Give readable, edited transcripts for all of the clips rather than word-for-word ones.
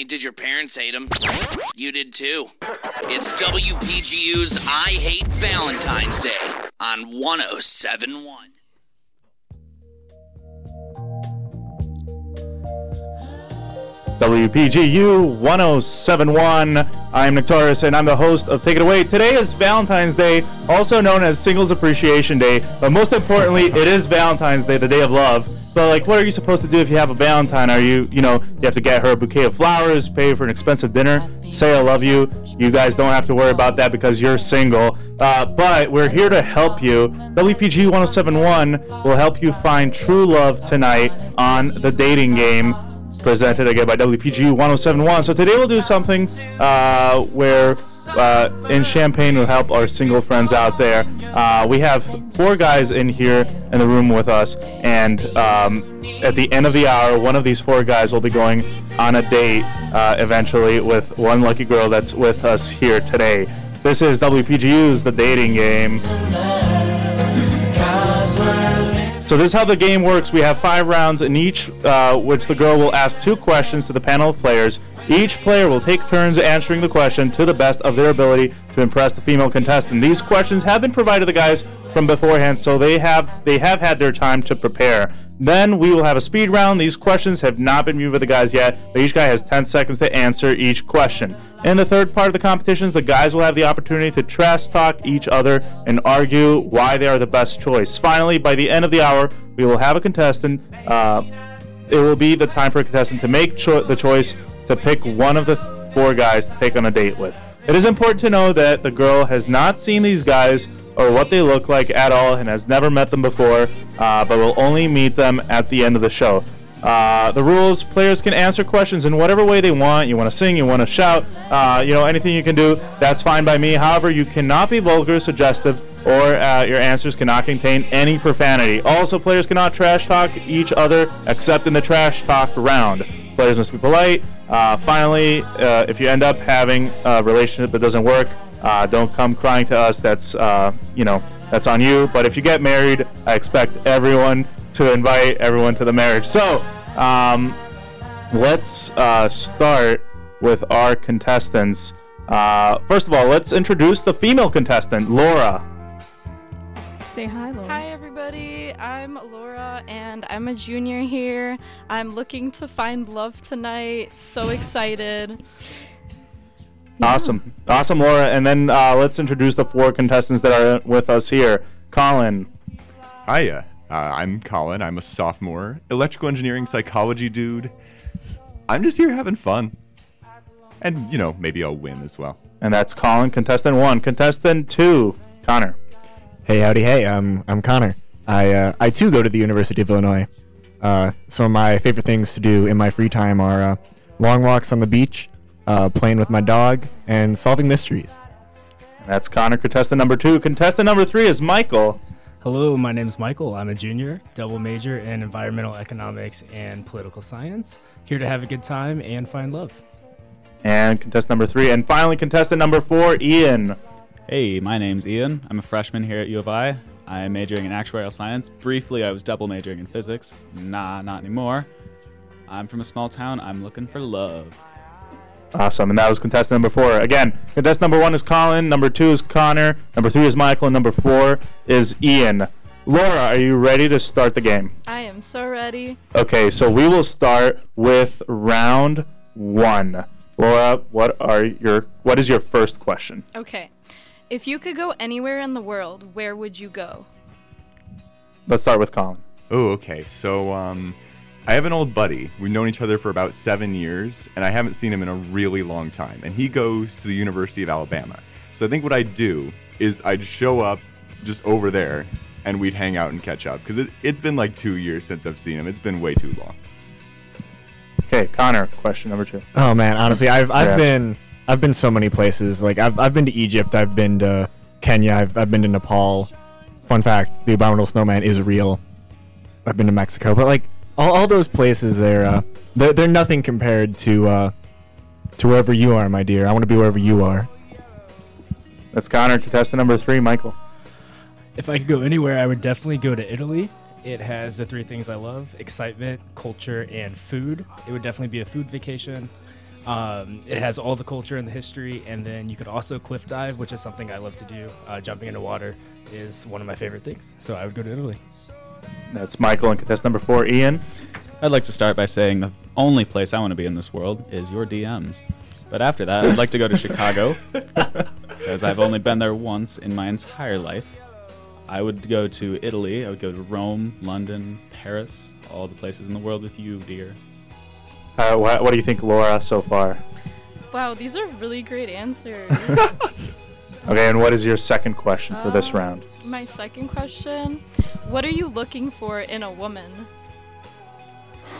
only did your parents hate him, you did too. It's WPGU's I Hate Valentine's Day on 107.1. WPGU 107.1. I'm Nektarios, and I'm the host of Take It Away. Today is Valentine's Day, also known as Singles Appreciation Day, but most importantly, it is Valentine's Day, the day of love. But, like, what are you supposed to do if you have a Valentine? Are you, you have to get her a bouquet of flowers, pay for an expensive dinner, say I love you. You guys don't have to worry about that because you're single. But we're here to help you. WPG 107.1 will help you find true love tonight on The Dating Game, presented again by WPGU 107.1. So today we'll do something where in Champaign we'll help our single friends out there. We have four guys in here in the room with us, and at the end of the hour, one of these four guys will be going on a date eventually with one lucky girl that's with us here today. This is WPGU's The Dating Game. So this is how the game works. We have 5 rounds in each, which the girl will ask 2 questions to the panel of players. Each player will take turns answering the question to the best of their ability to impress the female contestant. These questions have been provided to the guys from beforehand, so they have had their time to prepare. Then we will have a speed round. These questions have not been viewed by the guys yet, but each guy has 10 seconds to answer each question. In the third part of the competitions, the guys will have the opportunity to trash talk each other and argue why they are the best choice. Finally, by the end of the hour, we will have a contestant. It will be the time for a contestant to make the choice to pick one of the 4 guys to take on a date with. It is important to know that the girl has not seen these guys or what they look like at all and has never met them before, but will only meet them at the end of the show. The rules: players can answer questions in whatever way they want. You want to sing, you want to shout, anything you can do, that's fine by me. However, you cannot be vulgar, suggestive, or your answers cannot contain any profanity. Also, players cannot trash talk each other except in the trash talk round. Players must be polite. Finally, if you end up having a relationship that doesn't work, don't come crying to us. That's that's on you. But if you get married, I expect everyone to invite everyone to the marriage. So let's start with our contestants. First of all, let's introduce the female contestant, Laura. Say hi, Laura. Hi, everybody. I'm Laura, and I'm a junior here. I'm looking to find love tonight. So excited. Yeah. Awesome, Laura. And then let's introduce the 4 contestants that are with us here. Colin. Hiya. I'm Colin. I'm a sophomore, electrical engineering psychology dude. I'm just here having fun. And, maybe I'll win as well. And that's Colin, contestant 1. Contestant 2, Connor. Hey, howdy, hey. I'm Connor. I too go to the University of Illinois. Some of my favorite things to do in my free time are long walks on the beach, playing with my dog, and solving mysteries. And that's Connor, contestant number 2. Contestant number 3 is Michael. Hello, my name's Michael. I'm a junior, double major in environmental economics and political science. Here to have a good time and find love. And contestant number 3. And finally, contestant number 4, Ian. Hey, my name's Ian. I'm a freshman here at U of I. I'm majoring in actuarial science. Briefly, I was double majoring in physics. Nah, not anymore. I'm from a small town. I'm looking for love. Awesome, and that was contestant number 4. Again, contestant number 1 is Colin, number 2 is Connor, number 3 is Michael, and number 4 is Ian. Laura, are you ready to start the game? I am so ready. Okay, so we will start with round 1. Laura, what is your first question? Okay, if you could go anywhere in the world, where would you go? Let's start with Colin. Oh, okay, so I have an old buddy. We've known each other for about 7 years, and I haven't seen him in a really long time. And he goes to the University of Alabama. So I think what I'd do is I'd show up just over there, and we'd hang out and catch up. Because it's been like 2 years since I've seen him. It's been way too long. Okay, Connor, question number 2. Oh man, honestly, I've been so many places. Like I've been to Egypt. I've been to Kenya. I've been to Nepal. Fun fact: the abominable snowman is real. I've been to Mexico, but like. All those places there, they're nothing compared to wherever you are, my dear. I want to be wherever you are. That's Connor, contestant number 3, Michael. If I could go anywhere, I would definitely go to Italy. It has the 3 things I love: excitement, culture, and food. It would definitely be a food vacation. It has all the culture and the history, and then you could also cliff dive, which is something I love to do. Jumping into water is one of my favorite things, so I would go to Italy. That's Michael in contest number 4. Ian? I'd like to start by saying the only place I want to be in this world is your DMs. But after that, I'd like to go to Chicago, because I've only been there once in my entire life. I would go to Italy. I would go to Rome, London, Paris, all the places in the world with you, dear. What do you think, Laura, so far? Wow, these are really great answers. Okay, and what is your second question for this round? My second question, what are you looking for in a woman?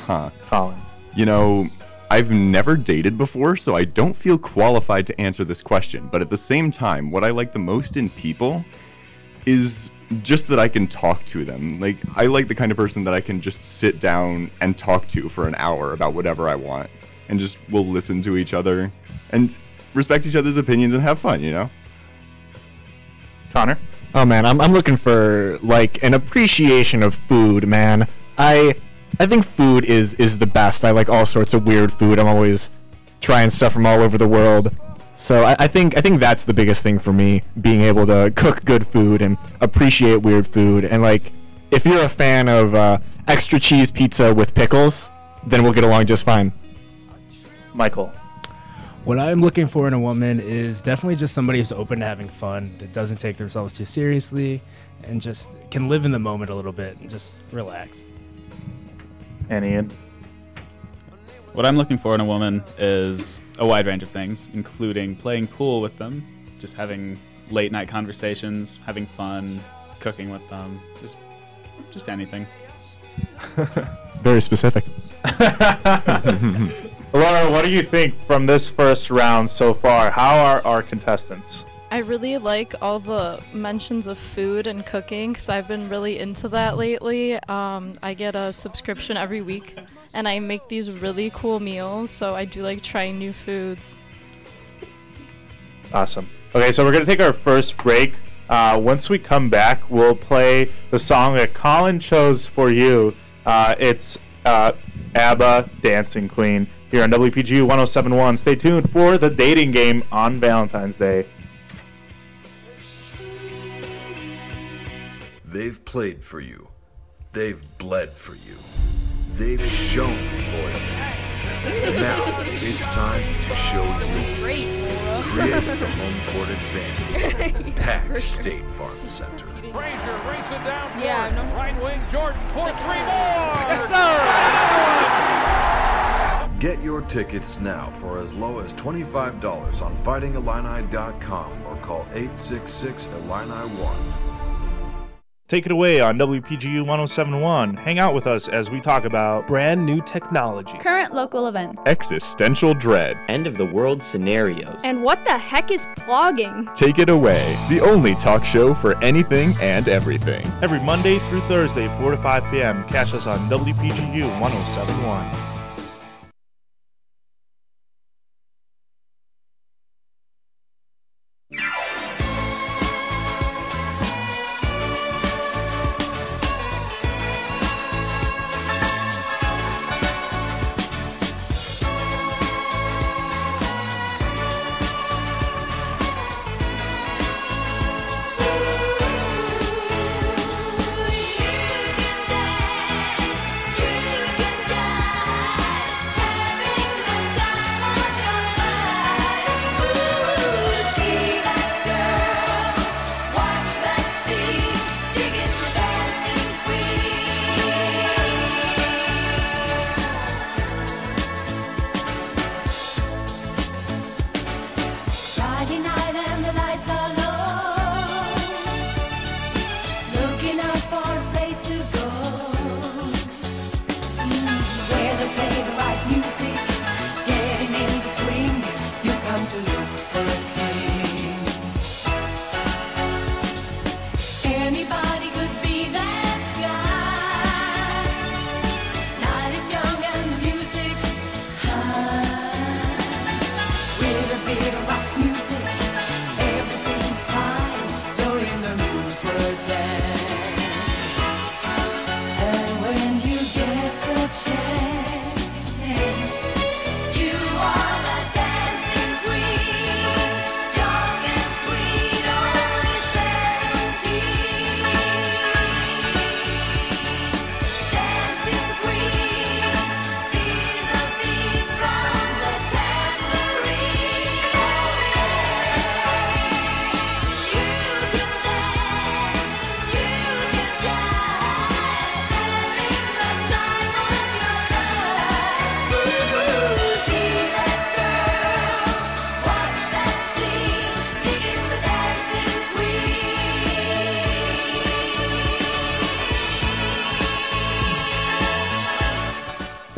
Colin. You know, I've never dated before, so I don't feel qualified to answer this question. But at the same time, what I like the most in people is just that I can talk to them. Like, I like the kind of person that I can just sit down and talk to for an hour about whatever I want, and just we'll listen to each other and respect each other's opinions and have fun, you know? Connor? Oh, man, I'm looking for, like, an appreciation of food, man. I think food is the best. I like all sorts of weird food. I'm always trying stuff from all over the world. So I think that's the biggest thing for me, being able to cook good food and appreciate weird food. And, like, if you're a fan of extra cheese pizza with pickles, then we'll get along just fine. Michael. What I'm looking for in a woman is definitely just somebody who's open to having fun, that doesn't take themselves too seriously, and just can live in the moment a little bit and just relax. And Ian? What I'm looking for in a woman is a wide range of things, including playing pool with them, just having late night conversations, having fun, cooking with them, just anything. Very specific. Laura, what do you think from this first round so far? How are our contestants? I really like all the mentions of food and cooking, because I've been really into that lately. I get a subscription every week, and I make these really cool meals, so I do like trying new foods. Awesome. Okay, so we're going to take our first break. Once we come back, we'll play the song that Colin chose for you. It's ABBA, Dancing Queen, here on WPGU 107.1. Stay tuned for The Dating Game on Valentine's Day. They've played for you. They've bled for you. They've shown loyalty. Now it's time to show you. Create the home court advantage. PAC State Farm Center. Frazier racing down court. Yeah, right wing Jordan for 3 more. Yes, sir. Get your tickets now for as low as $25 on FightingIllini.com or call 866-ILLINI-1. Take it away on WPGU 107.1. Hang out with us as we talk about brand new technology, current local events, existential dread, end of the world scenarios, and what the heck is plogging? Take It Away, the only talk show for anything and everything. Every Monday through Thursday, 4 to 5 p.m. Catch us on WPGU 107.1.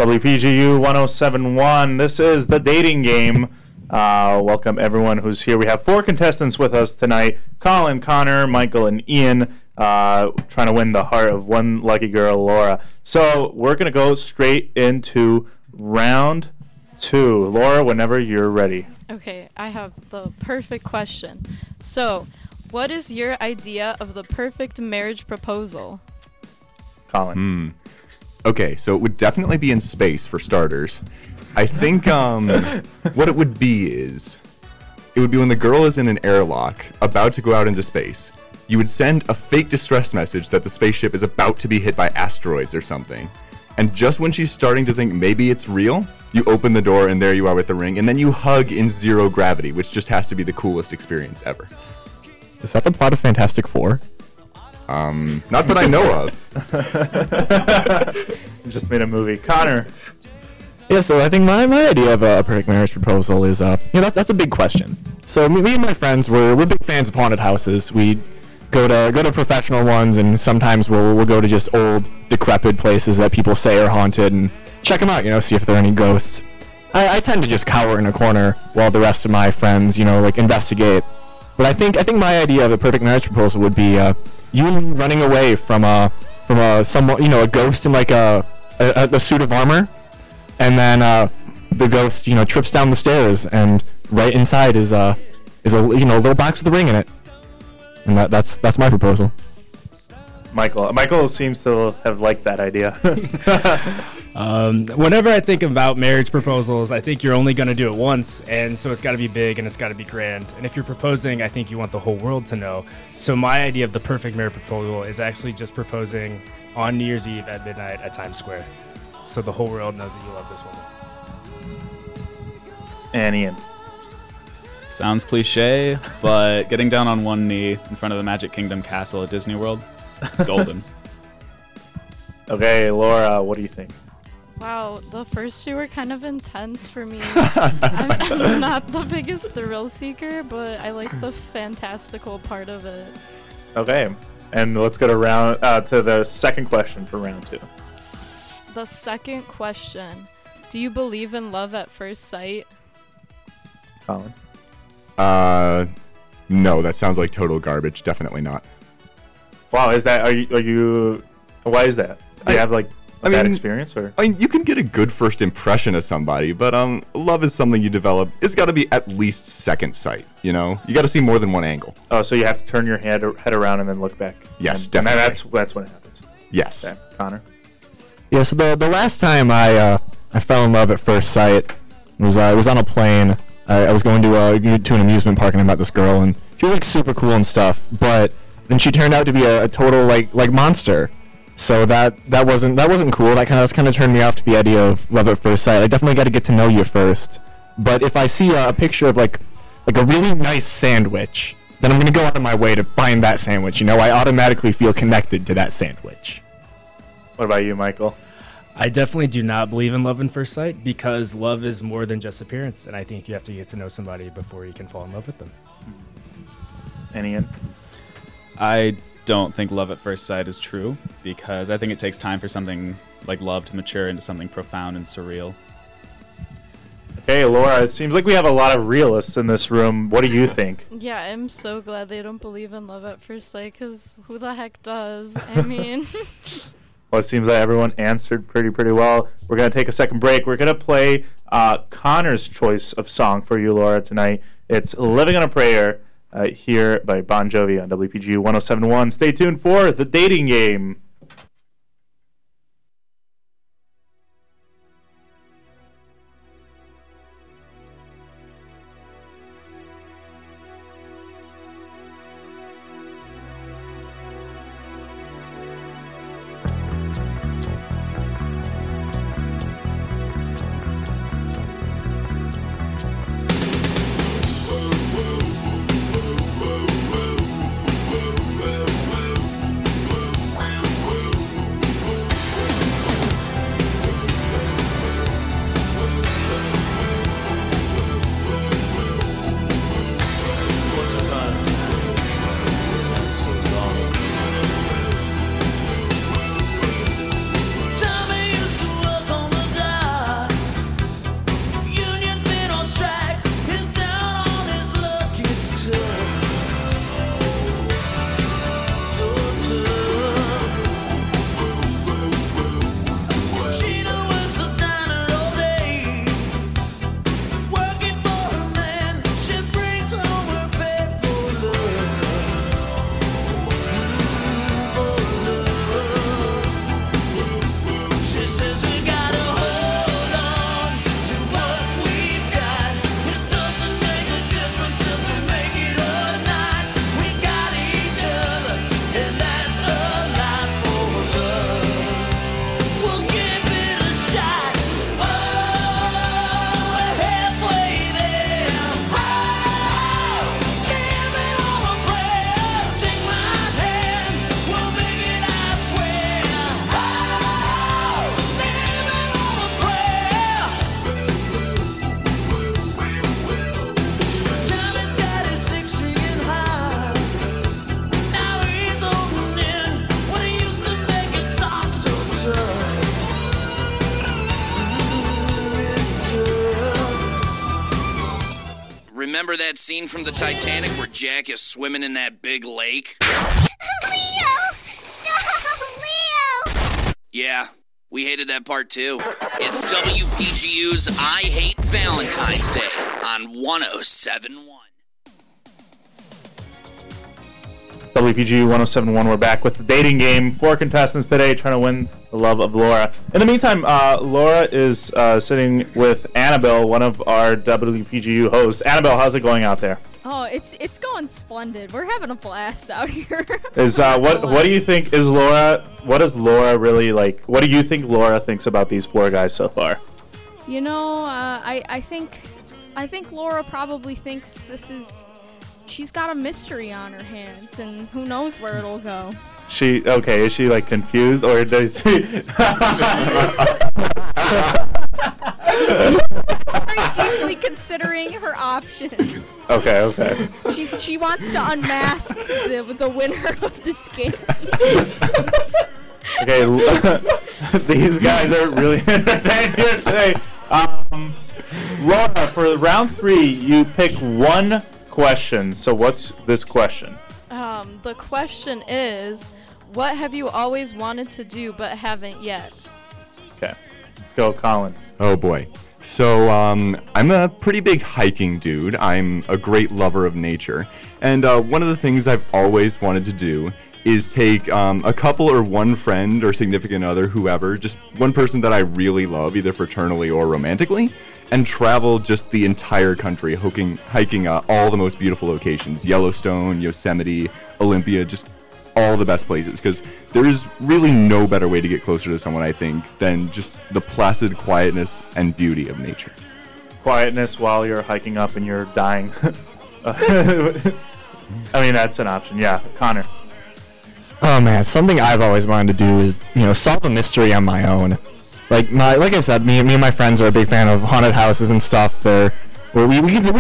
WPGU 107.1. This is the dating game. Welcome everyone who's here. We have four contestants with us tonight: Colin, Connor, Michael, and Ian. Trying to win the heart of one lucky girl, Laura. So we're gonna go straight into round two. Laura, whenever you're ready. Okay, I have the perfect question. So, what is your idea of the perfect marriage proposal? Colin. Okay, so it would definitely be in space for starters. I think what it would be is, it would be when the girl is in an airlock about to go out into space, you would send a fake distress message that the spaceship is about to be hit by asteroids or something. And just when she's starting to think maybe it's real, you open the door and there you are with the ring, and then you hug in zero gravity, which just has to be the coolest experience ever. Is that the plot of Fantastic Four? Not that I know of. Just made a movie. Connor. Yeah, so I think my idea of a perfect marriage proposal is, that's a big question. So me and my friends, we're big fans of haunted houses. We go to professional ones, and sometimes we'll go to just old, decrepit places that people say are haunted and check them out, see if there are any ghosts. I tend to just cower in a corner while the rest of my friends, investigate. But I think my idea of a perfect marriage proposal would be you running away from a ghost in like a suit of armor, and then the ghost trips down the stairs, and right inside is a little box with a ring in it, and that's my proposal. Michael seems to have liked that idea. Whenever I think about marriage proposals, I think you're only going to do it once, and so it's got to be big and it's got to be grand. And if you're proposing, I think you want the whole world to know. So my idea of the perfect marriage proposal is actually just proposing on New Year's Eve at midnight at Times Square, so the whole world knows that you love this woman. And Ian. Sounds cliche, but getting down on one knee in front of the Magic Kingdom castle at Disney World, golden. Okay, Laura, what do you think? Wow, the first two were kind of intense for me. I'm not the biggest thrill seeker, but I like the fantastical part of it. Okay, and let's go to the second question for round two. The second question. Do you believe in love at first sight? Colin? No, that sounds like total garbage. Definitely not. Wow, is that, are you, why is that? Do you have bad experience, or? I mean, you can get a good first impression of somebody, but love is something you develop. It's got to be at least second sight, You got to see more than one angle. Oh, so you have to turn your head around and then look back. Yes, definitely. And that's when it happens. Yes. Okay. Connor? Yeah, so the last time I fell in love at first sight was I was on a plane. I was going to an amusement park, and I met this girl, and she was super cool and stuff, but then she turned out to be a total like monster. So that wasn't cool. That kind of turned me off to the idea of love at first sight. I definitely got to get to know you first. But if I see a picture of like a really nice sandwich, then I'm gonna go out of my way to find that sandwich. I automatically feel connected to that sandwich. What about you, Michael? I definitely do not believe in love at first sight, because love is more than just appearance, and I think you have to get to know somebody before you can fall in love with them. And Ian? I don't think love at first sight is true, because I think it takes time for something like love to mature into something profound and surreal. Okay, Laura, it seems like we have a lot of realists in this room. What do you think? Yeah, I'm so glad they don't believe in love at first sight, because who the heck does? Well, it seems like everyone answered pretty well. We're going to take a second break. We're going to play Connor's choice of song for you, Laura, tonight. It's Living on a Prayer. Here by Bon Jovi on WPGU 107.1. Stay tuned for The Dating Game. Remember that scene from the Titanic where Jack is swimming in that big lake? Leo! No, Leo! Yeah, we hated that part too. It's WPGU's I Hate Valentine's Day on 107.1. WPGU 107.1, we're back with the dating game. 4 contestants today trying to win the love of Laura. In the meantime, Laura is sitting with Annabelle, one of our WPGU hosts. Annabelle, how's it going out there? Oh, it's going splendid. We're having a blast out here. Is what do you think is Laura? What does Laura really like? What do you think Laura thinks about these 4 guys so far? You know, I think Laura probably thinks this is. She's got a mystery on her hands, and who knows where it'll go. Okay, is she, like, confused, or does she... She's deeply considering her options. Okay. She wants to unmask the winner of this game. Okay, these guys are really entertaining here today. Laura, for round 3, you pick one... question. So what's this question? The question is, what have you always wanted to do but haven't yet? Okay, let's go, Colin. Oh boy. So I'm a pretty big hiking dude. I'm a great lover of nature, and one of the things I've always wanted to do is take a couple or one friend or significant other, whoever, just one person that I really love, either fraternally or romantically, and travel just the entire country, hiking all the most beautiful locations, Yellowstone, Yosemite, Olympia, just all the best places, because there is really no better way to get closer to someone, I think, than just the placid quietness and beauty of nature. Quietness while you're hiking up and you're dying. I mean, that's an option, yeah. Connor. Oh man, something I've always wanted to do is, you know, solve a mystery on my own. Like I said, me and my friends are a big fan of haunted houses and stuff. We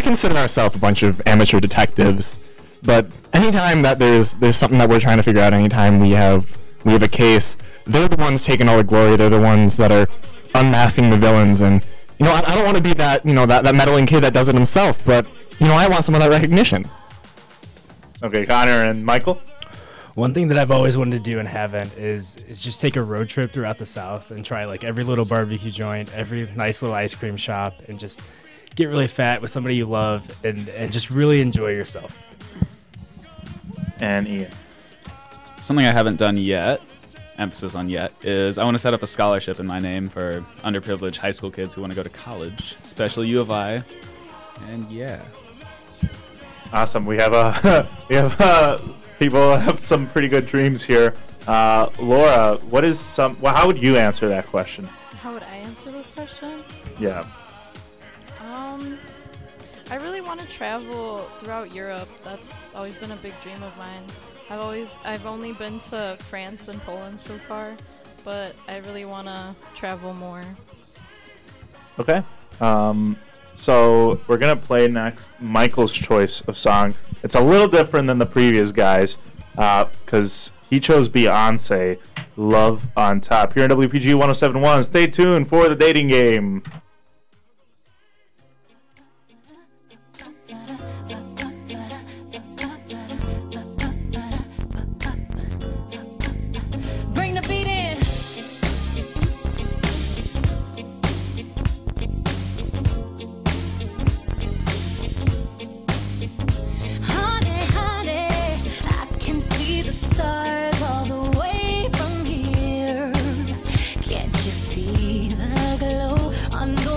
consider ourselves a bunch of amateur detectives, but anytime that there's something that we're trying to figure out, anytime we have a case, they're the ones taking all the glory. They're the ones that are unmasking the villains, and you know I don't want to be that, you know, that meddling kid that does it himself, but you know I want some of that recognition. Okay, Connor and Michael. One thing that I've always wanted to do and haven't is just take a road trip throughout the South and try like every little barbecue joint, every nice little ice cream shop, and just get really fat with somebody you love and just really enjoy yourself. And Ian. Something I haven't done yet, emphasis on yet, is I want to set up a scholarship in my name for underprivileged high school kids who want to go to college, especially U of I, and yeah. Awesome. We have a... People have some pretty good dreams here. Laura, what is some? Well, how would you answer that question? How would I answer this question? Yeah. I really want to travel throughout Europe. That's always been a big dream of mine. I've only been to France and Poland so far, but I really want to travel more. Okay. So we're going to play next Michael's choice of song. It's a little different than the previous guys because he chose Beyonce, Love on Top. Here on WPG 107.1, stay tuned for the dating game. All the way from here, can't you see the glow on the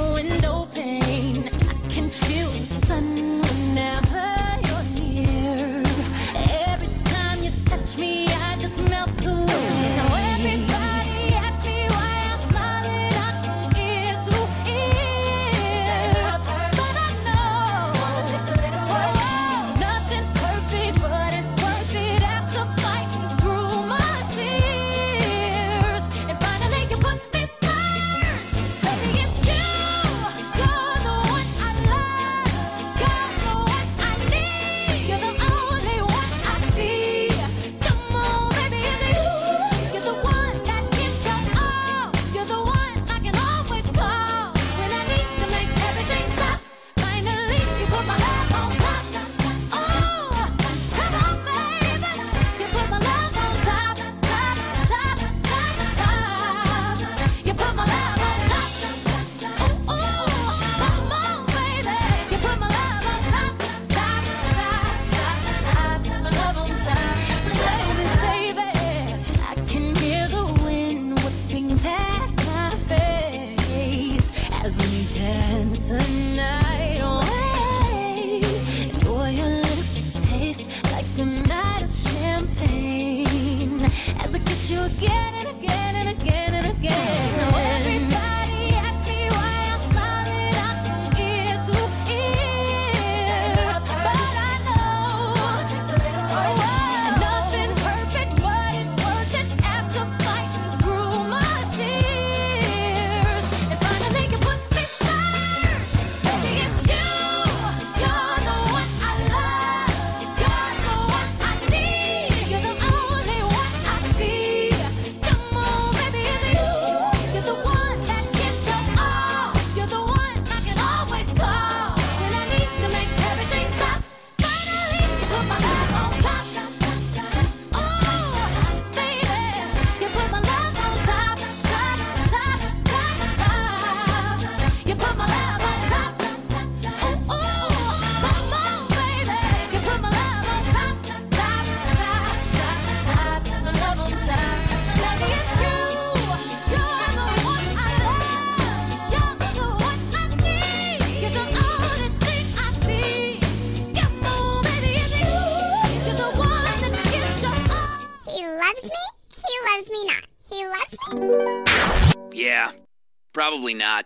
Probably not.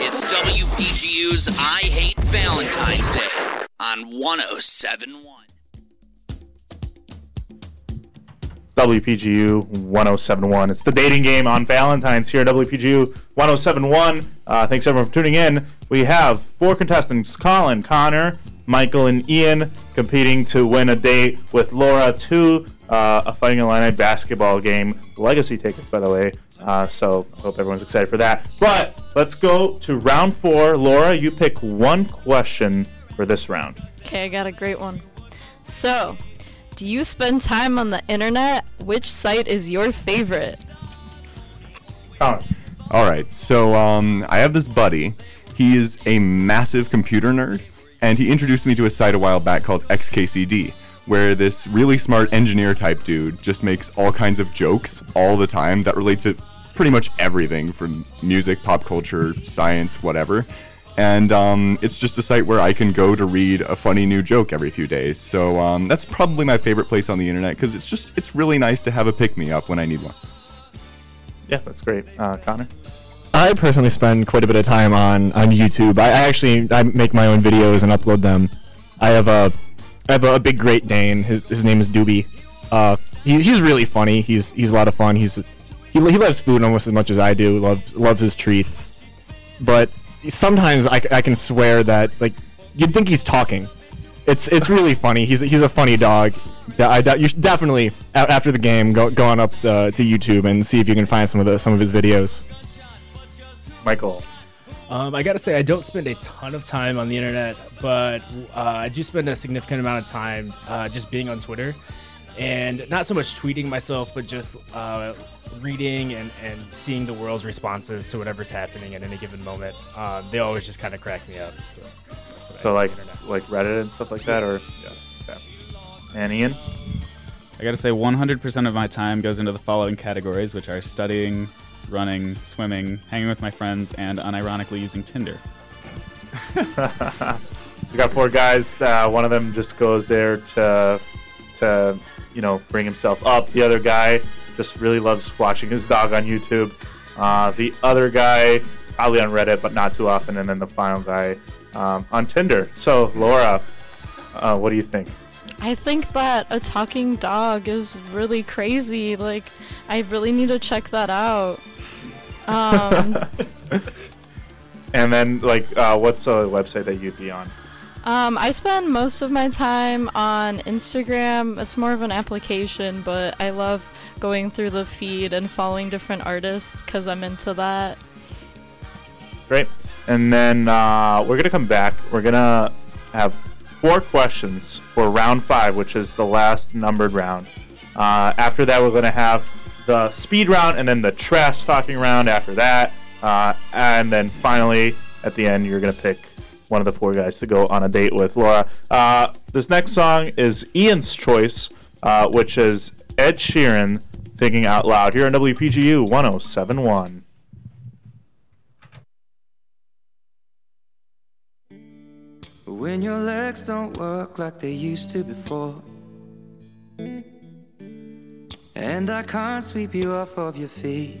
It's WPGU's I Hate Valentine's Day on 107.1. WPGU 107.1. It's the dating game on Valentine's here at WPGU 107.1. Thanks everyone for tuning in. We have four contestants, Colin, Connor, Michael, and Ian, competing to win a date with Laura to a Fighting Illini basketball game. Legacy tickets, by the way. So hope everyone's excited for that. But let's go to round four. Laura, you pick one question for this round. Okay, I got a great one. So, do you spend time on the internet? Which site is your favorite? All right. So I have this buddy. He is a massive computer nerd, and he introduced me to a site a while back called XKCD, where this really smart engineer type dude just makes all kinds of jokes all the time that relates to pretty much everything from music, pop culture, science, whatever. And it's just a site where I can go to read a funny new joke every few days. So that's probably my favorite place on the internet because it's really nice to have a pick-me-up when I need one. Yeah, that's great. Connor? I personally spend quite a bit of time on YouTube. I make my own videos and upload them. I have a big Great Dane. His name is Doobie. He's really funny. He's a lot of fun. He loves food almost as much as I do. Loves his treats, but sometimes I can swear that, like, you'd think he's talking. It's really funny. He's a funny dog. You should definitely after the game go on up to YouTube and see if you can find some of his videos. Michael, I gotta say I don't spend a ton of time on the internet, but I do spend a significant amount of time just being on Twitter, and not so much tweeting myself, but just reading and seeing the world's responses to whatever's happening at any given moment. They always just kind of crack me up. So, that's what I do on the internet. Like Reddit and stuff like that, or yeah. And Ian, I gotta say 100% of my time goes into the following categories, which are studying, running, swimming, hanging with my friends, and unironically using Tinder. We got four guys. One of them just goes there to bring himself up. The other guy just really loves watching his dog on YouTube. The other guy probably on Reddit, but not too often. And then the final guy on Tinder. So Laura, what do you think? I think that a talking dog is really crazy. Like, I really need to check that out. And then, what's a website that you'd be on? I spend most of my time on Instagram. It's more of an application, but I love going through the feed and following different artists because I'm into that. Great. And then we're going to come back. We're going to have four questions for round five, which is the last numbered round. After that, we're going to have the speed round and then the trash talking round after that. And then finally, at the end, you're going to pick one of the four guys to go on a date with Laura. This next song is Ian's choice, which is Ed Sheeran, Thinking Out Loud, here on WPGU 107.1. When your legs don't work like they used to before, and I can't sweep you off of your feet,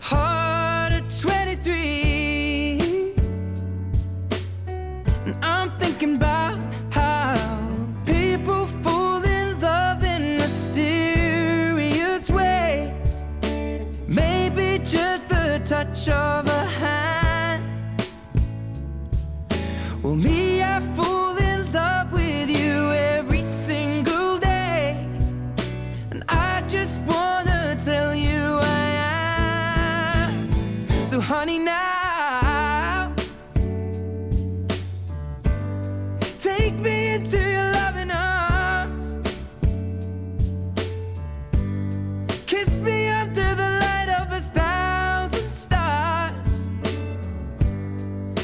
hard at 23. And I'm thinking about how people fall in love in mysterious ways. Maybe just the touch of a hand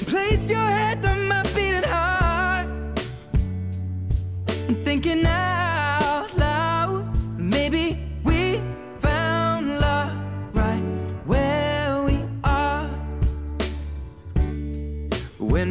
Place your head on my beating heart. I'm thinking out loud. Maybe we found love right where we are. When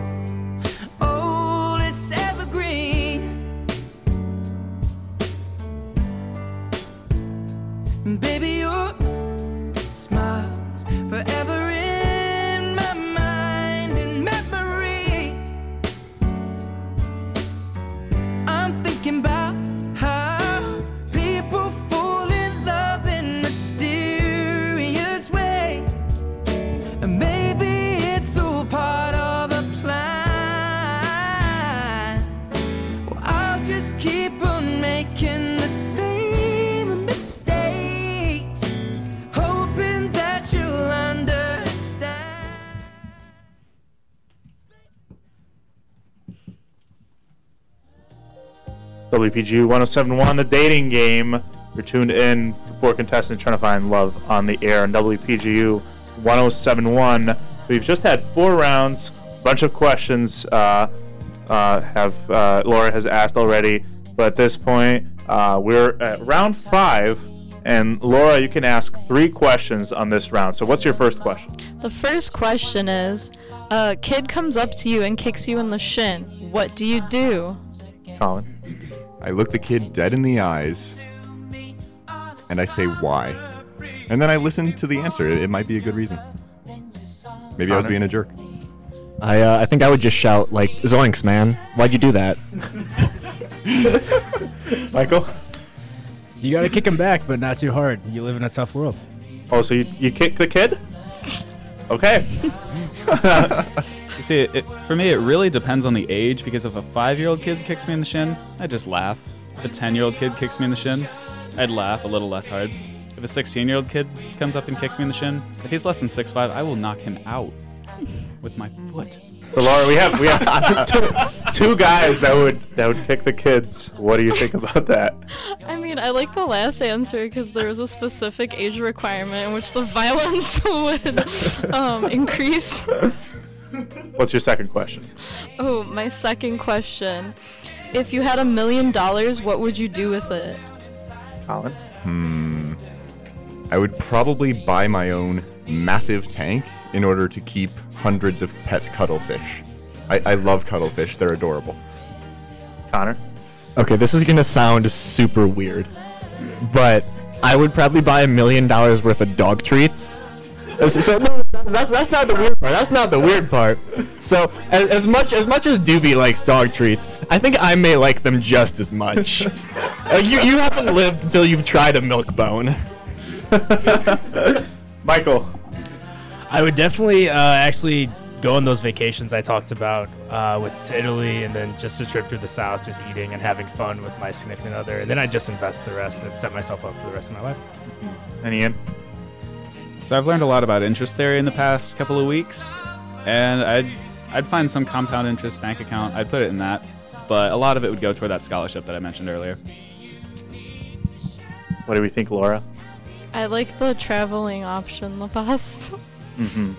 old, it's evergreen. And baby, your smile's forever in my mind and memory. I'm thinking about how people fall in love in mysterious ways, and maybe it's all part of a plan. Well, I'll just keep on making the same mistakes, hoping that you'll understand. WPGU 107.1, The Dating Game. You're tuned in for contestants trying to find love on the air on WPGU 107.1. We've just had four rounds, a bunch of questions Laura has asked already. But at this point, we're at round five. And Laura, you can ask three questions on this round. So what's your first question? The first question is, a kid comes up to you and kicks you in the shin. What do you do? Colin. I look the kid dead in the eyes, and I say, why? And then I listen to the answer. It might be a good reason. Maybe I was being a jerk. I think I would just shout, like, zoinks, man. Why'd you do that? Michael? You gotta kick him back, but not too hard. You live in a tough world. Oh, so you kick the kid? Okay. You see, for me, it really depends on the age, because if a 5-year-old kid kicks me in the shin, I just laugh. If a 10-year-old kid kicks me in the shin, I'd laugh a little less hard. If a 16-year-old kid comes up and kicks me in the shin, if he's less than 6'5", I will knock him out with my foot. So Laura, we have two guys that would kick the kids. What do you think about that? I mean, I like the last answer because there was a specific age requirement in which the violence would increase. What's your second question? Oh, my second question. If you had $1 million, what would you do with it? Colin? I would probably buy my own massive tank in order to keep hundreds of pet cuttlefish. I love cuttlefish. They're adorable. Connor? Okay, this is going to sound super weird, but I would probably buy $1 million worth of dog treats. So no, that's not the weird part. That's not the weird part. So as much as Doobie likes dog treats, I think I may like them just as much. You haven't lived until you've tried a milk bone. Michael, I would definitely actually go on those vacations I talked about to Italy, and then just a trip through the South, just eating and having fun with my significant other, and then I just invest the rest and set myself up for the rest of my life. And Ian. So I've learned a lot about interest theory in the past couple of weeks, and I'd find some compound interest bank account. I'd put it in that, but a lot of it would go toward that scholarship that I mentioned earlier. What do we think, Laura? I like the traveling option the best. Mm-hmm.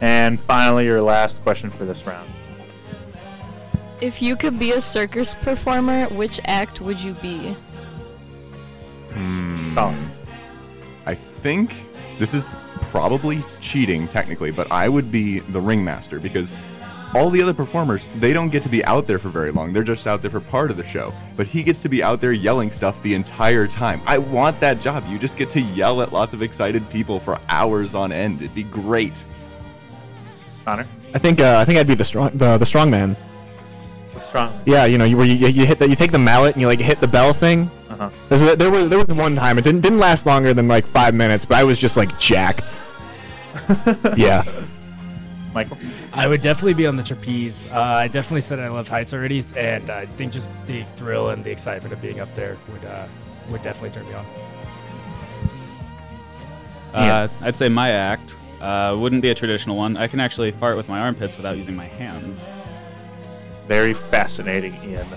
And finally, your last question for this round. If you could be a circus performer, which act would you be? I think... this is probably cheating, technically, but I would be the ringmaster, because all the other performers, they don't get to be out there for very long. They're just out there for part of the show. But he gets to be out there yelling stuff the entire time. I want that job. You just get to yell at lots of excited people for hours on end. It'd be great. Connor? I think I'd be the strong man. The strong? Yeah, you know, where you hit that, you take the mallet and you like hit the bell thing. Uh-huh. There was one time, it didn't last longer than like 5 minutes, but I was just like jacked. Yeah. Michael? I would definitely be on the trapeze. I definitely said I love heights already, and I think just the thrill and the excitement of being up there would definitely turn me on. I'd say my act wouldn't be a traditional one. I can actually fart with my armpits without using my hands. Very fascinating, Ian.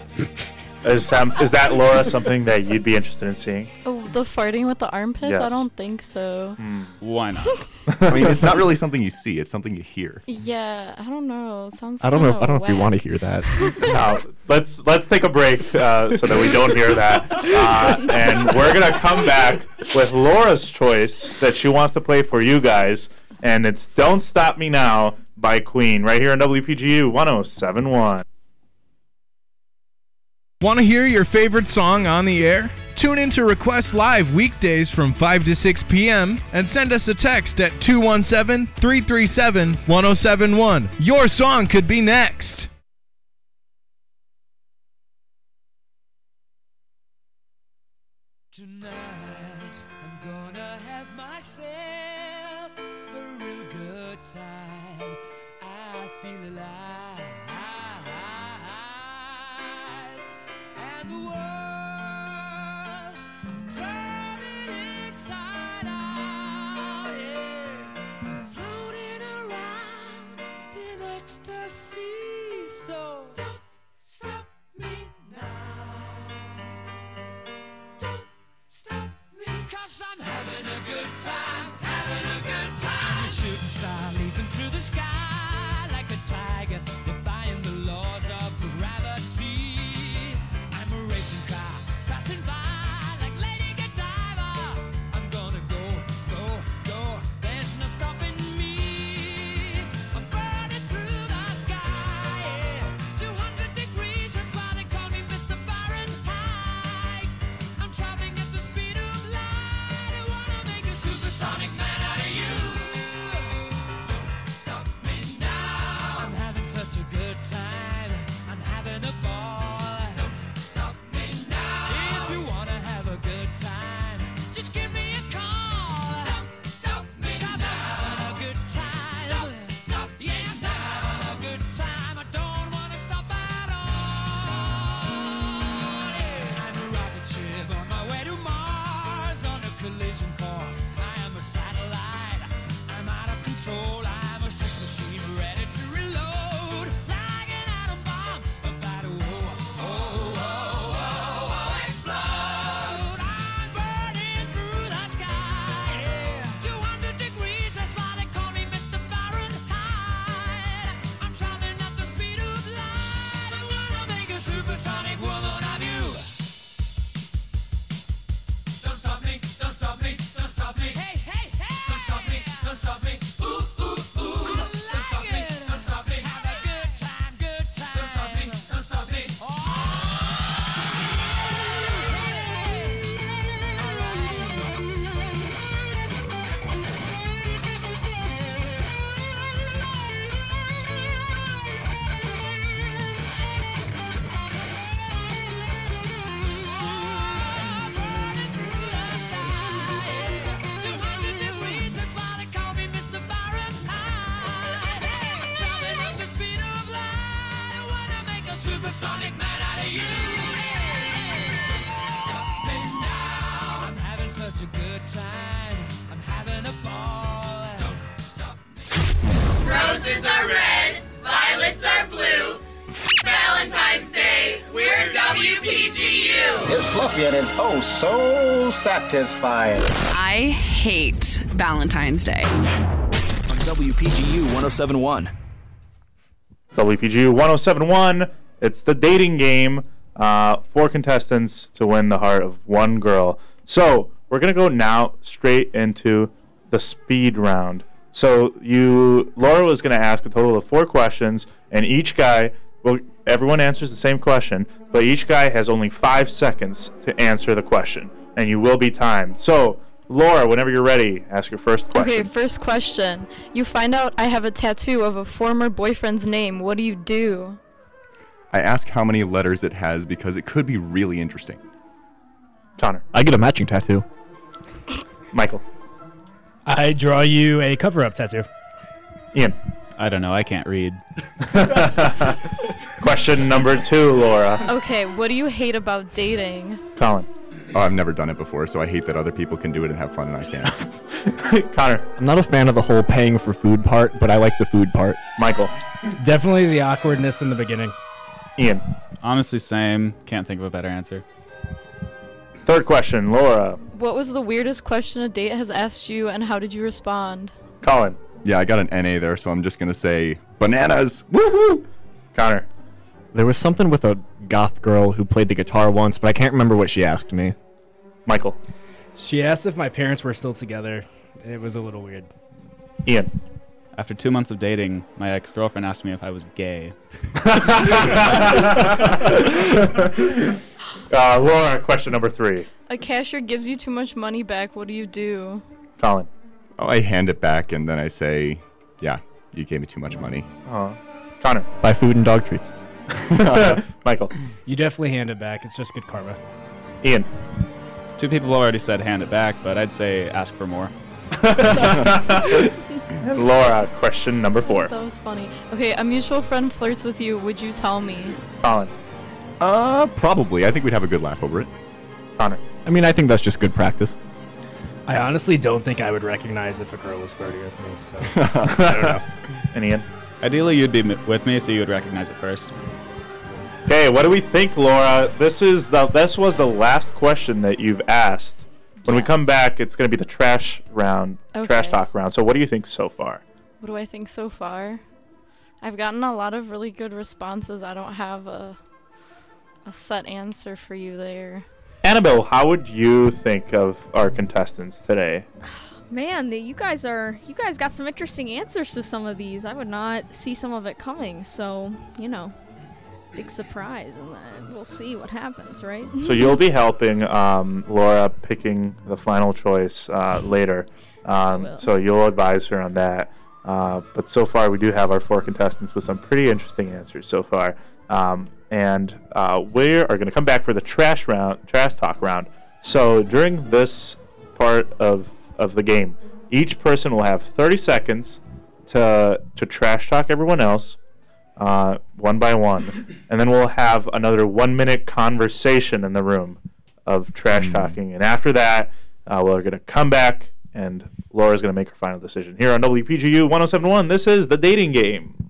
Is that, Laura, something that you'd be interested in seeing? Oh, the farting with the armpits? Yes. I don't think so. Why not? I mean, it's not really something you see. It's something you hear. Yeah, I don't know. It sounds I don't know if we want to hear that. No, let's take a break so that we don't hear that. And we're going to come back with Laura's choice that she wants to play for you guys. And it's Don't Stop Me Now by Queen right here on WPGU 107.1. Want to hear your favorite song on the air? Tune in to Request Live weekdays from 5 to 6 p.m. and send us a text at 217-337-1071. Your song could be next. Tonight, I'm gonna have myself a real good time. I feel alive. So satisfying. I hate Valentine's Day. On WPGU 107.1. WPGU 107.1. It's the dating game. Four contestants to win the heart of one girl. So we're going to go now straight into the speed round. So Laura was going to ask a total of four questions, and each guy will... Everyone answers the same question, but each guy has only 5 seconds to answer the question, and you will be timed. So, Laura, whenever you're ready, ask your first question. Okay, first question. You find out I have a tattoo of a former boyfriend's name. What do you do? I ask how many letters it has because it could be really interesting. Connor. I get a matching tattoo. Michael. I draw you a cover-up tattoo. Ian. I don't know. I can't read. Question number 2, Laura. Okay, what do you hate about dating? Colin. Oh, I've never done it before, so I hate that other people can do it and have fun and I can't. Connor. I'm not a fan of the whole paying for food part, but I like the food part. Michael. Definitely the awkwardness in the beginning. Ian. Honestly, same. Can't think of a better answer. Third question, Laura. What was the weirdest question a date has asked you and how did you respond? Colin. Yeah, I got an NA there, so I'm just going to say bananas. Woohoo! Connor. There was something with a goth girl who played the guitar once, but I can't remember what she asked me. Michael. She asked if my parents were still together. It was a little weird. Ian. After 2 months of dating, my ex-girlfriend asked me if I was gay. Laura, question number 3. A cashier gives you too much money back. What do you do? Colin. Oh, I hand it back, and then I say, yeah, you gave me too much money. Oh. Connor. Buy food and dog treats. Michael. You definitely hand it back. It's just good karma. Ian. 2 people already said hand it back, but I'd say ask for more. Laura, question number 4. That was funny. Okay, a mutual friend flirts with you. Would you tell me? Colin. Probably. I think we'd have a good laugh over it. Connor. I mean, I think that's just good practice. I honestly don't think I would recognize if a girl was flirty with me, so I don't know. And Ian? Ideally, you'd be with me, so you would recognize it first. Okay, what do we think, Laura? This was the last question that you've asked. When we come back, it's going to be the trash round, okay. Trash talk round. So what do you think so far? What do I think so far? I've gotten a lot of really good responses. I don't have a set answer for you there. Annabelle, how would you think of our contestants today? Man, you guys got some interesting answers to some of these. I would not see some of it coming, so, big surprise, and then we'll see what happens, right? So you'll be helping Laura picking the final choice later, so you'll advise her on that. But so far, we do have our 4 contestants with some pretty interesting answers so far. And we are going to come back for the trash talk round. So during this part of the game, each person will have 30 seconds to trash talk everyone else one by one. And then we'll have another 1-minute conversation in the room of trash talking. And after that, we're going to come back and Laura's going to make her final decision. Here on WPGU 107.1, this is The Dating Game.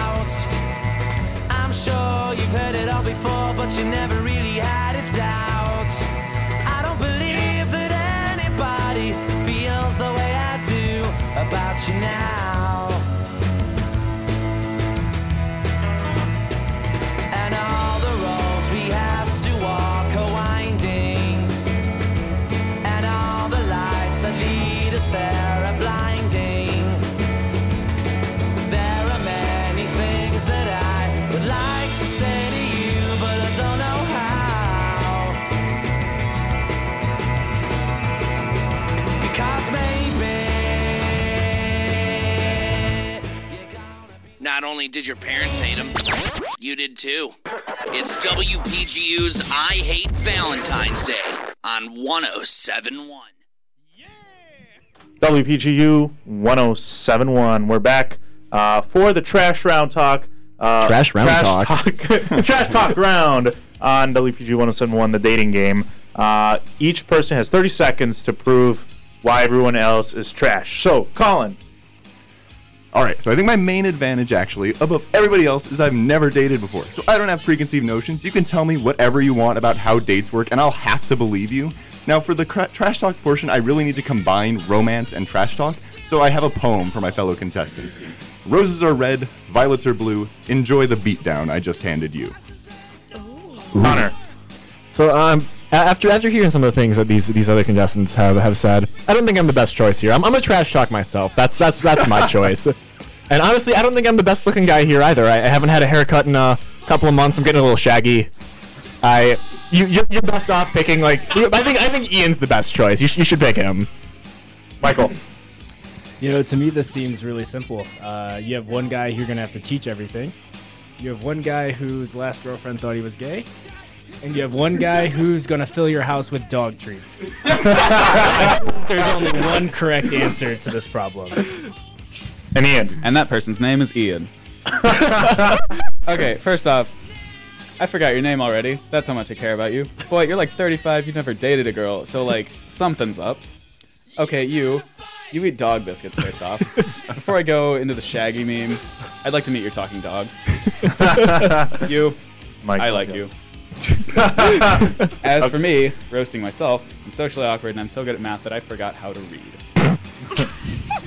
I'm sure you've heard it all before, but you never really had a doubt. I don't believe that anybody feels the way I do about you now. And all the roads we have to walk are winding, and all the lights that lead us there are blinding. There are many things that I would like to say to you, but I don't know how. Because maybe you're gonna be. Not only did your parents hate him, you did too. It's WPGU's I Hate Valentine's Day on 107.1. Yeah! WPGU 107.1. We're back for the trash round talk. Trash talk round on WPG 107.1, The Dating Game. Each person has 30 seconds to prove why everyone else is trash. So, Colin, All right, so I think my main advantage, actually, above everybody else, is I've never dated before. So I don't have preconceived notions. You can tell me whatever you want about how dates work, and I'll have to believe you. Now, for the trash talk portion, I really need to combine romance and trash talk, so I have a poem for my fellow contestants. Roses are red, violets are blue. Enjoy the beatdown I just handed you. Connor. So, After hearing some of the things that these other contestants have said, I don't think I'm the best choice here. I'm a trash talk myself. That's my choice. And honestly, I don't think I'm the best looking guy here either. I haven't had a haircut in a couple of months. I'm getting a little shaggy. You're best off picking I think Ian's the best choice. You should pick him, Michael. You know, to me this seems really simple. You have one guy who's gonna have to teach everything. You have one guy whose last girlfriend thought he was gay. And you have one guy who's going to fill your house with dog treats. There's only one correct answer to this problem. And Ian. And that person's name is Ian. Okay, first off, I forgot your name already. That's how much I care about you. Boy, you're like 35. You've never dated a girl. So, something's up. Okay, you eat dog biscuits first off. Before I go into the shaggy meme, I'd like to meet your talking dog. You. Mike, I like you. As for me, roasting myself, I'm socially awkward and I'm so good at math that I forgot how to read.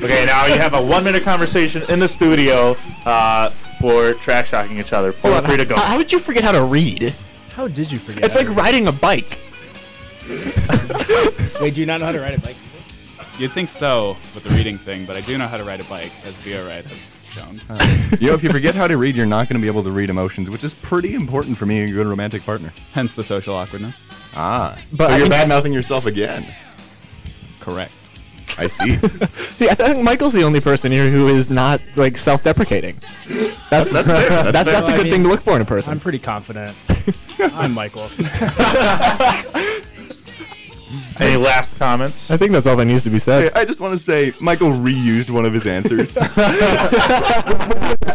Okay, now you have a 1-minute conversation in the studio for trash talking each other. Feel free to go. How did you forget how to read? How did you forget? It's like riding a bike. Wait, do you not know how to ride a bike? You'd think so with the reading thing, but I do know how to ride a bike, as Vio Wright has shown. If you forget how to read, you're not going to be able to read emotions, which is pretty important for me and a good romantic partner. Hence the social awkwardness. Ah. But so you're bad-mouthing yourself again. Correct. I see. See, I think Michael's the only person here who is not, self-deprecating. That's a good thing to look for in a person. I'm pretty confident. I'm Michael. Any last comments? I think that's all that needs to be said. I just want to say Michael reused one of his answers.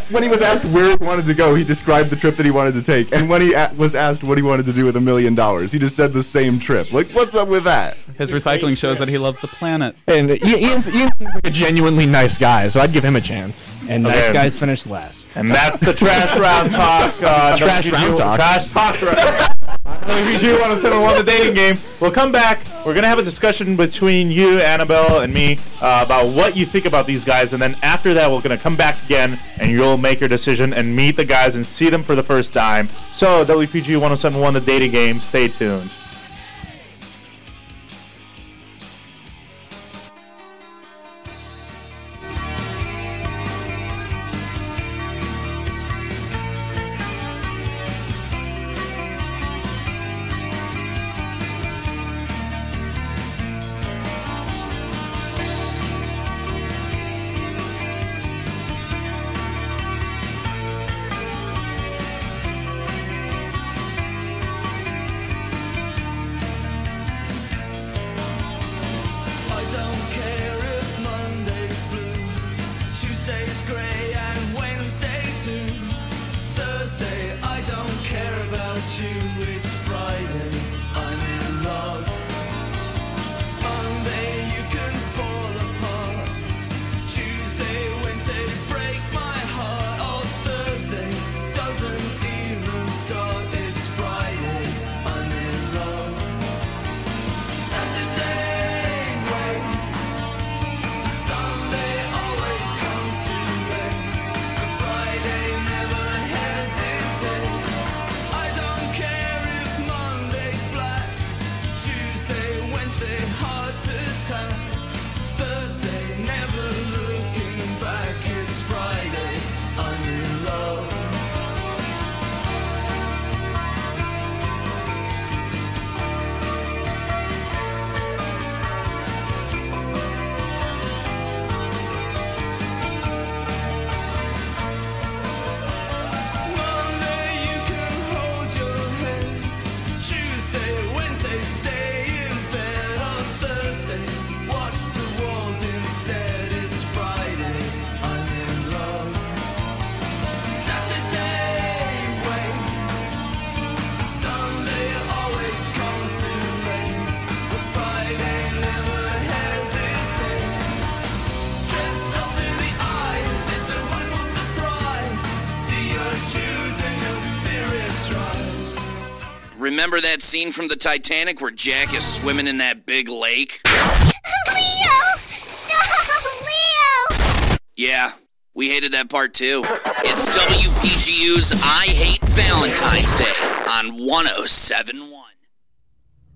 When he was asked where he wanted to go, he described the trip that he wanted to take. And when he was asked what he wanted to do with $1 million, he just said the same trip. What's up with that? His recycling shows that he loves the planet. And Ian's a genuinely nice guy, so I'd give him a chance. And okay. Nice guys finish last. And that's the trash round talk. Trash talk. WPGU 107.1 The Dating Game. We'll come back. We're going to have a discussion between you, Annabelle, and me about what you think about these guys. And then after that, we're going to come back again, and you'll make your decision and meet the guys and see them for the first time. So, WPGU 107.1 The Dating Game. Stay tuned. Remember that scene from the Titanic where Jack is swimming in that big lake? Leo! No, Leo! Yeah, we hated that part too. It's WPGU's I Hate Valentine's Day on 107.1.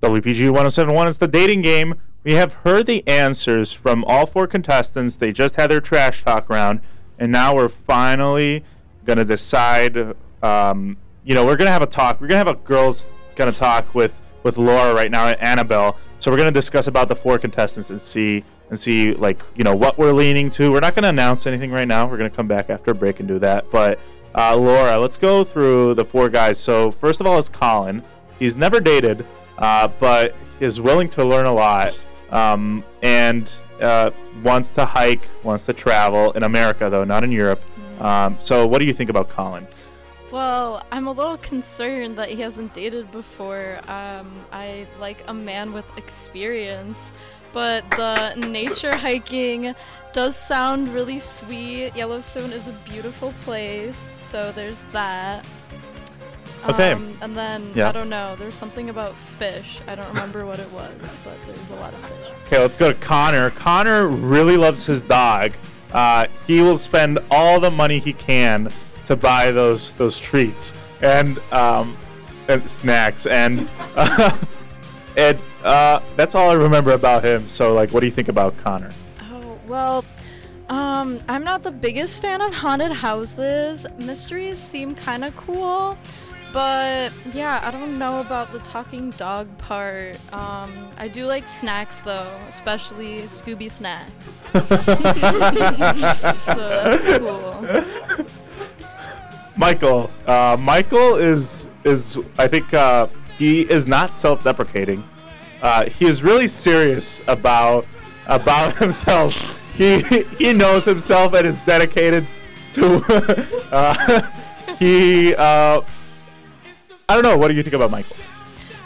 WPGU 107.1, it's the dating game. We have heard the answers from all four contestants. They just had their trash talk round, and now we're finally going to decide... we're going to have a talk. We're going to have a girls kind of talk with Laura right now and Annabelle. So we're going to discuss about the four contestants and see what we're leaning to. We're not going to announce anything right now. We're going to come back after a break and do that. But Laura, let's go through the four guys. So first of all is Colin. He's never dated, but is willing to learn a lot and wants to hike, wants to travel in America, though, not in Europe. So what do you think about Colin? Well, I'm a little concerned that he hasn't dated before. I like a man with experience, but the nature hiking does sound really sweet. Yellowstone is a beautiful place, so there's that. Okay. And then, yeah. I don't know, there's something about fish. I don't remember what it was, but there's a lot of fish. Okay, let's go to Connor. Connor really loves his dog. He will spend all the money he can to buy those treats and snacks and that's all I remember about him. So what do you think about Connor? Oh, well, I'm not the biggest fan of haunted houses. Mysteries seem kind of cool, but yeah, I don't know about the talking dog part. I do like snacks though, especially Scooby snacks. So that's cool. Michael. Michael is I think he is not self-deprecating. He is really serious about himself. He knows himself and is dedicated to. I don't know. What do you think about Michael?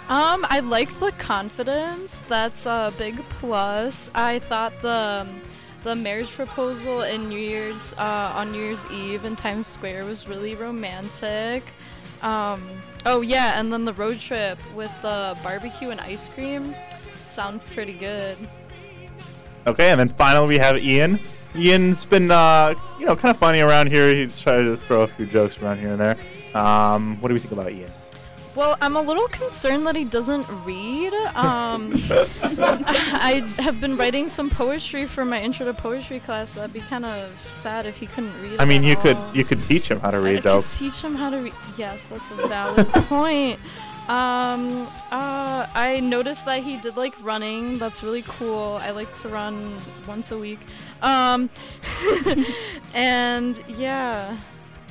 I like the confidence. That's a big plus. I thought the marriage proposal in on New Year's Eve in Times Square was really romantic. And then the road trip with the barbecue and ice cream sound pretty good. Okay, and then finally we have Ian. Ian's been kind of funny around here. He's tried to throw a few jokes around here and there. What do we think about Ian? Well, I'm a little concerned that he doesn't read. I have been writing some poetry for my intro to poetry class. That'd be kind of sad if he couldn't read. I mean, you could teach him how to read, though. I could teach him how to read. Yes, that's a valid point. I noticed that he did like running. That's really cool. I like to run once a week. And yeah.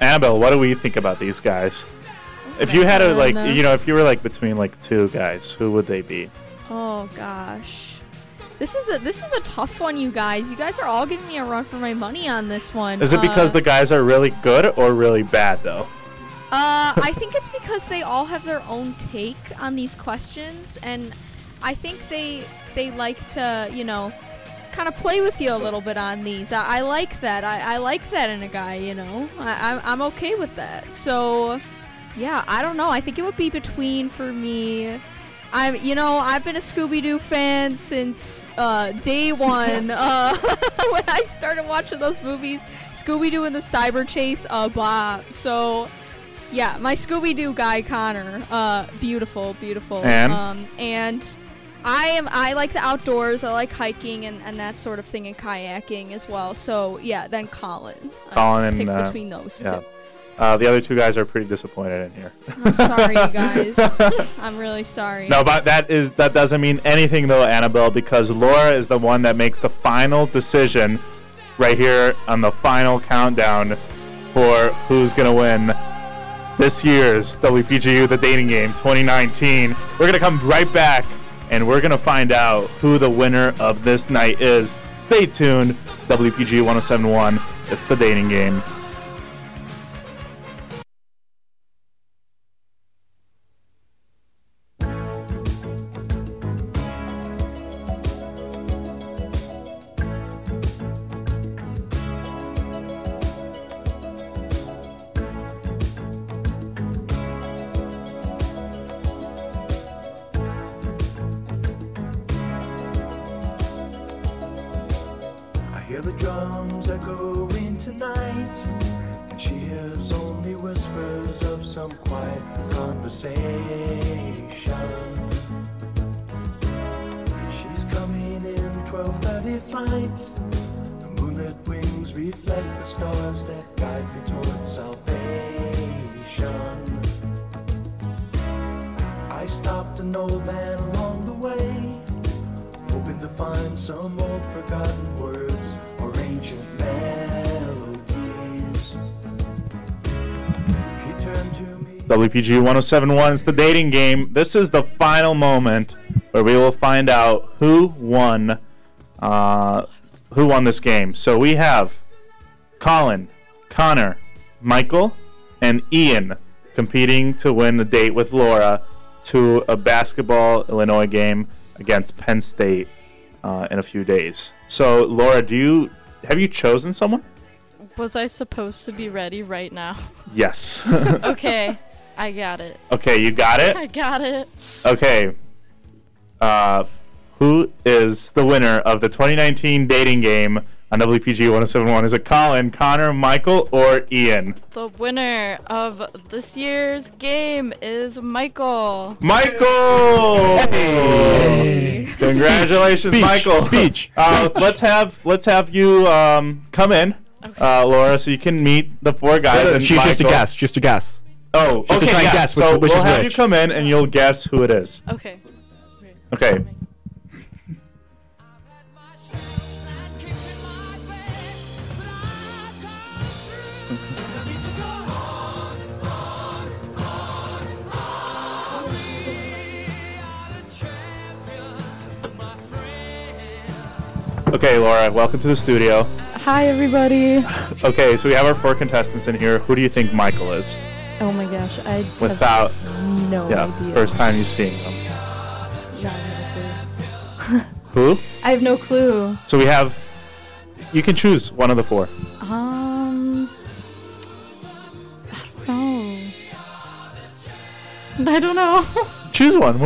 Annabelle, what do we think about these guys? If you had if you were between two guys, who would they be? Oh gosh, this is a tough one, you guys. You guys are all giving me a run for my money on this one. Is it because the guys are really good or really bad though? I think it's because they all have their own take on these questions, and I think they like to kind of play with you a little bit on these. I like that. I like that in a guy. I'm okay with that. So. Yeah, I don't know. I think it would be between for me. I've been a Scooby Doo fan since day one. When I started watching those movies, Scooby Doo and the Cyber Chase, Bob. So, yeah, my Scooby Doo guy, Connor. Beautiful, beautiful. And I like the outdoors. I like hiking and that sort of thing, and kayaking as well. So yeah, then Colin. Colin and between those two. The other two guys are pretty disappointed in here. I'm sorry, you guys. I'm really sorry. No, but that doesn't mean anything, though, Annabelle, because Laura is the one that makes the final decision right here on the final countdown for who's going to win this year's WPGU The Dating Game 2019. We're going to come right back, and we're going to find out who the winner of this night is. Stay tuned. WPGU 107.1. It's The Dating Game. some quiet conversation. She's coming in 12:30 flight. The moonlit wings reflect the stars that guide me towards salvation. I stopped an old man along the way, hoping to find some old forgotten words or ancient melodies. He turned to me. WPGU 107.1, it's the dating game. This is the final moment where we will find out who won this game. So we have Colin, Connor, Michael, and Ian competing to win a date with Laura to a basketball Illinois game against Penn State in a few days. So, Laura, have you chosen someone? Was I supposed to be ready right now? Yes. Okay, I got it. Okay, you got it? I got it. Okay. Who is the winner of the 2019 dating game on WPG 107.1? Is it Colin, Connor, Michael, or Ian? The winner of this year's game is Michael. Michael! Hey! Congratulations, Michael. Speech. Let's have you come in, okay, Laura, so you can meet the four guys. And she's Michael. Just a guess. Oh, she's okay. Yeah. Guess so which we'll have which. You come in and you'll guess who it is. Okay. Okay. Okay, Laura, welcome to the studio. Hi, everybody. Okay, so we have our four contestants in here. Who do you think Michael is? Oh, my gosh. I have no idea. First time you've seen him. Who? I have no clue. So we have... You can choose one of the four. I don't know. Choose one.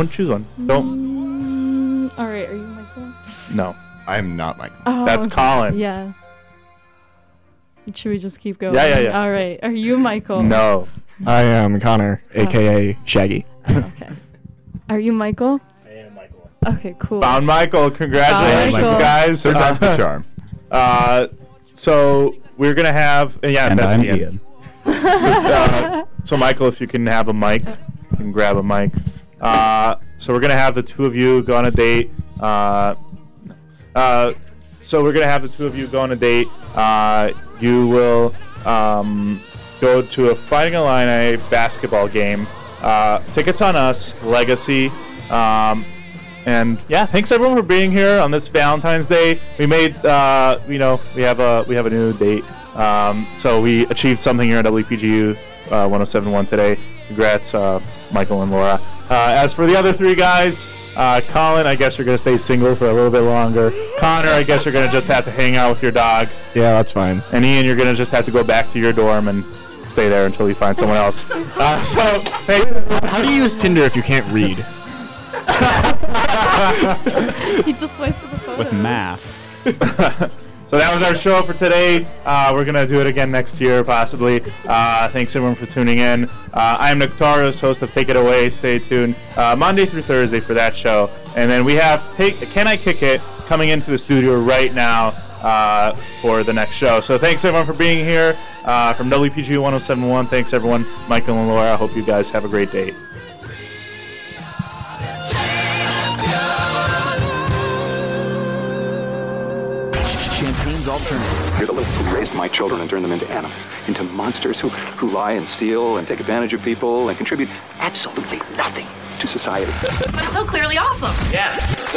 Don't... All right, are you Michael? No. I'm not Michael. Oh, that's okay. Colin. Yeah. Should we just keep going? Yeah. All right. Are you Michael? No. I am Connor, a.k.a. Shaggy. Okay. Are you Michael? I am Michael. Okay, cool. Found Michael. Congratulations, guys. Third time's the charm. So we're going to have... and that's I'm Ian. So, Michael, if you can have a mic, you can grab a mic. So we're going to have the two of you go on a date... You will go to a Fighting Illini basketball game. Tickets on us, Legacy. Thanks everyone for being here on this Valentine's Day. We made we have a new date. So we achieved something here at WPGU 107.1 today. Congrats, Michael and Laura. As for the other three guys, Colin, I guess you're going to stay single for a little bit longer. Connor, I guess you're going to just have to hang out with your dog. Yeah, that's fine. And Ian, you're going to just have to go back to your dorm and stay there until you find someone else. How do you use Tinder if you can't read? He just swipes to the photos. With math. So that was our show for today. We're going to do it again next year, possibly. Thanks, everyone, for tuning in. I'm Nektarios, host of Take It Away. Stay tuned Monday through Thursday for that show. And then we have Can I Kick It coming into the studio right now for the next show. So thanks, everyone, for being here. From WPGU 107.1, thanks, everyone. Michael and Laura, I hope you guys have a great day. Alternative. You're the list who raised my children and turned them into animals, into monsters who lie and steal and take advantage of people and contribute absolutely nothing to society. I'm so clearly awesome. Yes.